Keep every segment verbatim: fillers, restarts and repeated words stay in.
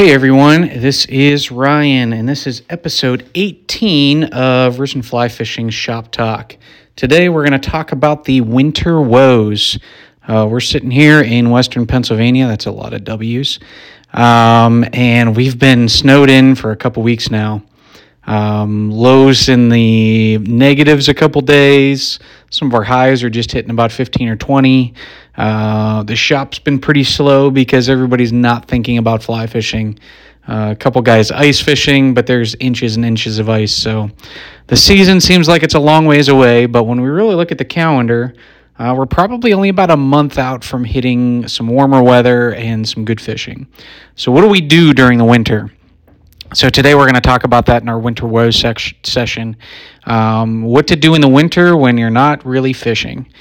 Hey everyone, this is Ryan, and this is episode eighteen of Risen Fly Fishing Shop Talk. Today we're going to talk about the winter woes. Uh, we're sitting here in western Pennsylvania. That's a lot of W's. Um, and we've been snowed in for a couple weeks now. Um, lows in the negatives a couple days. Some of our highs are just hitting about fifteen or twenty. Uh, the shop's been pretty slow because everybody's not thinking about fly fishing. Uh, a couple guys ice fishing, but there's inches and inches of ice. So the season seems like it's a long ways away, but when we really look at the calendar, uh, we're probably only about a month out from hitting some warmer weather and some good fishing. So what do we do during the winter? So today we're going to talk about that in our Winter Woes se- session. Um, what to do in the winter when you're not really fishing.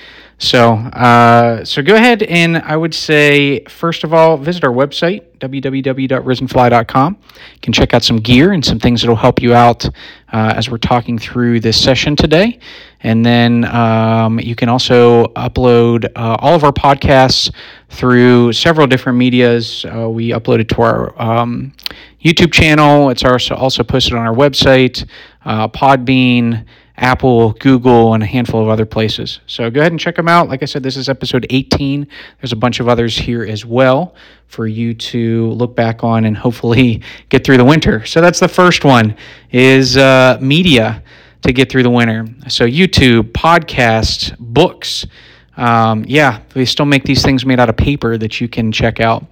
So uh, so go ahead and I would say, first of all, visit our website, w w w dot risen fly dot com. You can check out some gear and some things that will help you out uh, as we're talking through this session today. And then um, you can also upload uh, all of our podcasts through several different medias. Uh, we upload it to our um, YouTube channel. It's also posted on our website, uh, Podbean, Apple, Google, and a handful of other places. So go ahead and check them out. Like I said, this is episode eighteen. There's a bunch of others here as well for you to look back on and hopefully get through the winter. So that's the first one, is uh, media to get through the winter. So YouTube, podcasts, books. Um, yeah, they still make these things made out of paper that you can check out.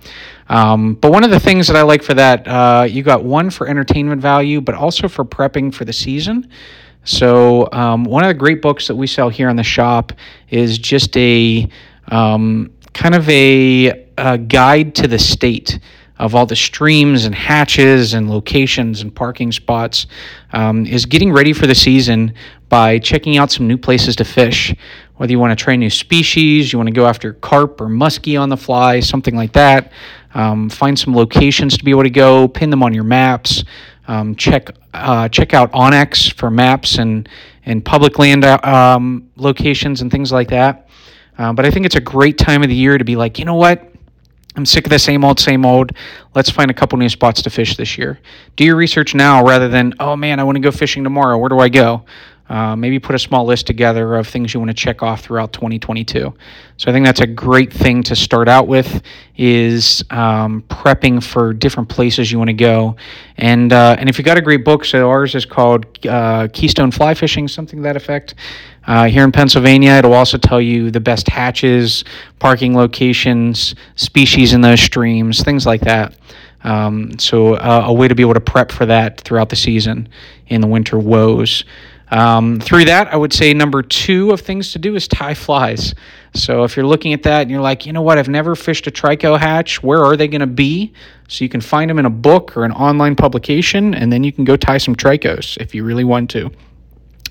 Um, but one of the things that I like for that, uh, you got one for entertainment value, but also for prepping for the season. So um, one of the great books that we sell here in the shop is just a um, kind of a, a guide to the state of all the streams and hatches and locations and parking spots, um, is getting ready for the season by checking out some new places to fish. Whether you want to try new species, you want to go after carp or muskie on the fly, something like that. Um, find some locations to be able to go, pin them on your maps. Um, check uh, check out OnX for maps and, and public land um, locations and things like that. Uh, but I think it's a great time of the year to be like, you know what? I'm sick of the same old, same old. Let's find a couple new spots to fish this year. Do your research now rather than, oh man, I want to go fishing tomorrow. Where do I go? Uh, maybe put a small list together of things you want to check off throughout twenty twenty-two. So I think that's a great thing to start out with, is um, prepping for different places you want to go. And uh, and if you got a great book, so ours is called uh, Keystone Fly Fishing, something to that effect. Uh, here in Pennsylvania, it'll also tell you the best hatches, parking locations, species in those streams, things like that. Um, so uh, a way to be able to prep for that throughout the season in the winter woes. Um, through that, I would say number two of things to do is tie flies. So if you're looking at that and you're like, you know what, I've never fished a trico hatch, where are they going to be? So you can find them in a book or an online publication, and then you can go tie some trichos if you really want to.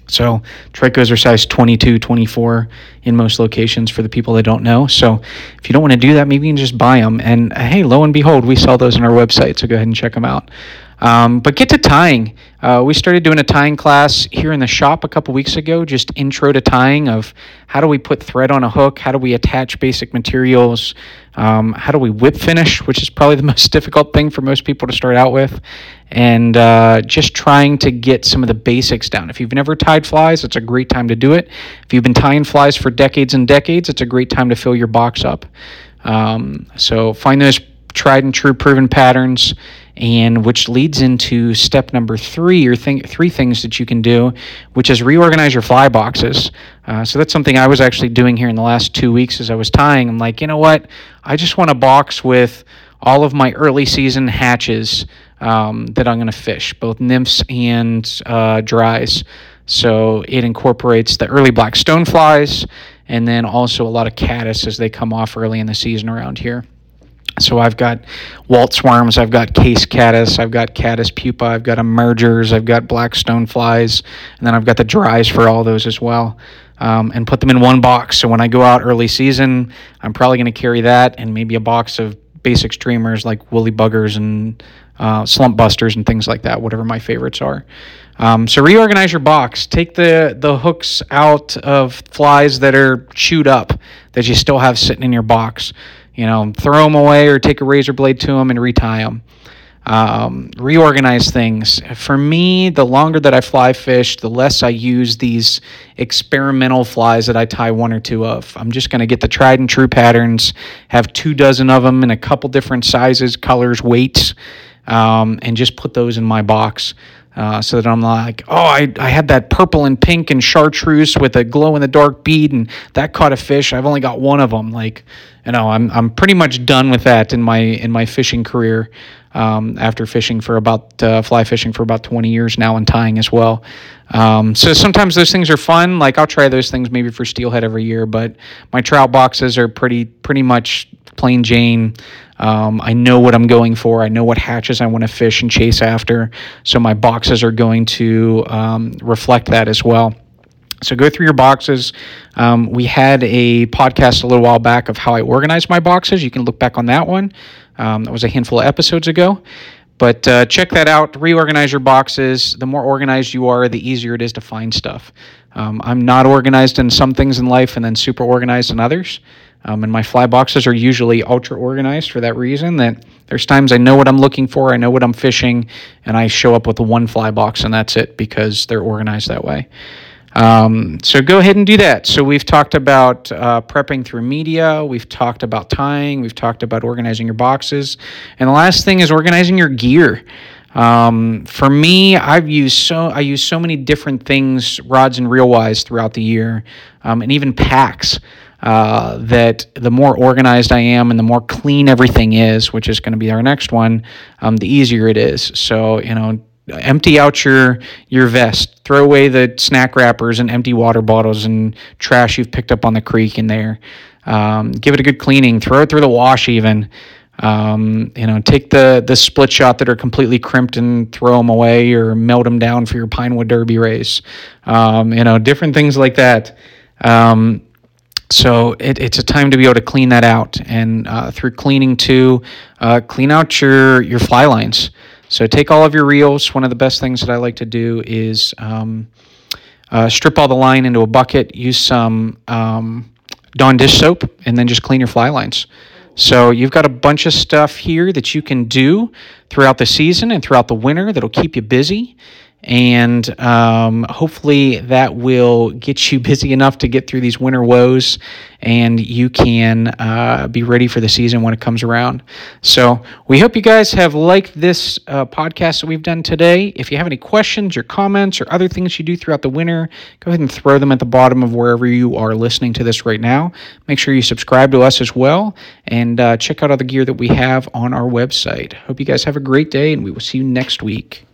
So trichos are size twenty-two, twenty-four in most locations for the people that don't know. So if you don't want to do that, maybe you can just buy them. And hey, lo and behold, we sell those on our website, so go ahead and check them out. Um, but get to tying. Uh, we started doing a tying class here in the shop a couple weeks ago, just intro to tying of how do we put thread on a hook, how do we attach basic materials, um, how do we whip finish, which is probably the most difficult thing for most people to start out with, and uh, just trying to get some of the basics down. If you've never tied flies, it's a great time to do it. If you've been tying flies for decades and decades, it's a great time to fill your box up. Um, so find those tried and true proven patterns, and which leads into step number three, or thing, three things that you can do, which is reorganize your fly boxes. Uh, so that's something I was actually doing here in the last two weeks as I was tying. I'm like, you know what? I just want a box with all of my early season hatches um, that I'm going to fish, both nymphs and uh, dries. So it incorporates the early black stoneflies and then also a lot of caddis as they come off early in the season around here. So I've got waltz worms, I've got case caddis, I've got caddis pupa, I've got emergers, I've got black stone flies, and then I've got the dries for all those as well. Um, and put them in one box. So when I go out early season, I'm probably going to carry that and maybe a box of basic streamers like woolly buggers and uh, slump busters and things like that, whatever my favorites are. Um, so reorganize your box. Take the, the hooks out of flies that are chewed up that you still have sitting in your box. You know, throw them away or take a razor blade to them and retie them. um, reorganize things. For me, the longer that I fly fish, the less I use these experimental flies that I tie one or two of. I'm just going to get the tried and true patterns, have two dozen of them in a couple different sizes, colors, weights, um, and just put those in my box. Uh, so that I'm like, oh, I, I had that purple and pink and chartreuse with a glow-in-the-dark bead, and that caught a fish. I've only got one of them. Like, you know, I'm I'm pretty much done with that in my in my fishing career. Um, after fishing for about uh, fly fishing for about twenty years now, and tying as well. Um, so sometimes those things are fun. Like I'll try those things maybe for steelhead every year, but my trout boxes are pretty pretty much plain Jane. Um, I know what I'm going for. I know what hatches I want to fish and chase after. So my boxes are going to um, reflect that as well. So go through your boxes. Um, we had a podcast a little while back of how I organized my boxes. You can look back on that one. Um, that was a handful of episodes ago. But uh, check that out. Reorganize your boxes. The more organized you are, the easier it is to find stuff. Um, I'm not organized in some things in life and then super organized in others. Um, and my fly boxes are usually ultra organized for that reason, that there's times I know what I'm looking for, I know what I'm fishing, and I show up with one fly box and that's it because they're organized that way. Um, so go ahead and do that. So we've talked about uh, prepping through media. We've talked about tying. We've talked about organizing your boxes. And the last thing is organizing your gear. Um, for me, I've used so, I use so many different things, rods and reel-wise, throughout the year, um, and even packs. Uh, that the more organized I am and the more clean everything is, which is going to be our next one, um, the easier it is. So, you know, empty out your your vest, throw away the snack wrappers and empty water bottles and trash you've picked up on the creek in there. Um, give it a good cleaning, throw it through the wash even. Um, you know, take the the split shot that are completely crimped and throw them away or melt them down for your Pinewood Derby race. Um, you know, different things like that. Um, So it, it's a time to be able to clean that out. And uh, through cleaning too, uh, clean out your, your fly lines. So take all of your reels. One of the best things that I like to do is um, uh, strip all the line into a bucket, use some um, Dawn dish soap, and then just clean your fly lines. So you've got a bunch of stuff here that you can do throughout the season and throughout the winter that'll keep you busy. And um, hopefully that will get you busy enough to get through these winter woes, and you can uh, be ready for the season when it comes around. So we hope you guys have liked this uh, podcast that we've done today. If you have any questions or comments or other things you do throughout the winter, go ahead and throw them at the bottom of wherever you are listening to this right now. Make sure you subscribe to us as well, and uh, check out all the gear that we have on our website. Hope you guys have a great day, and we will see you next week.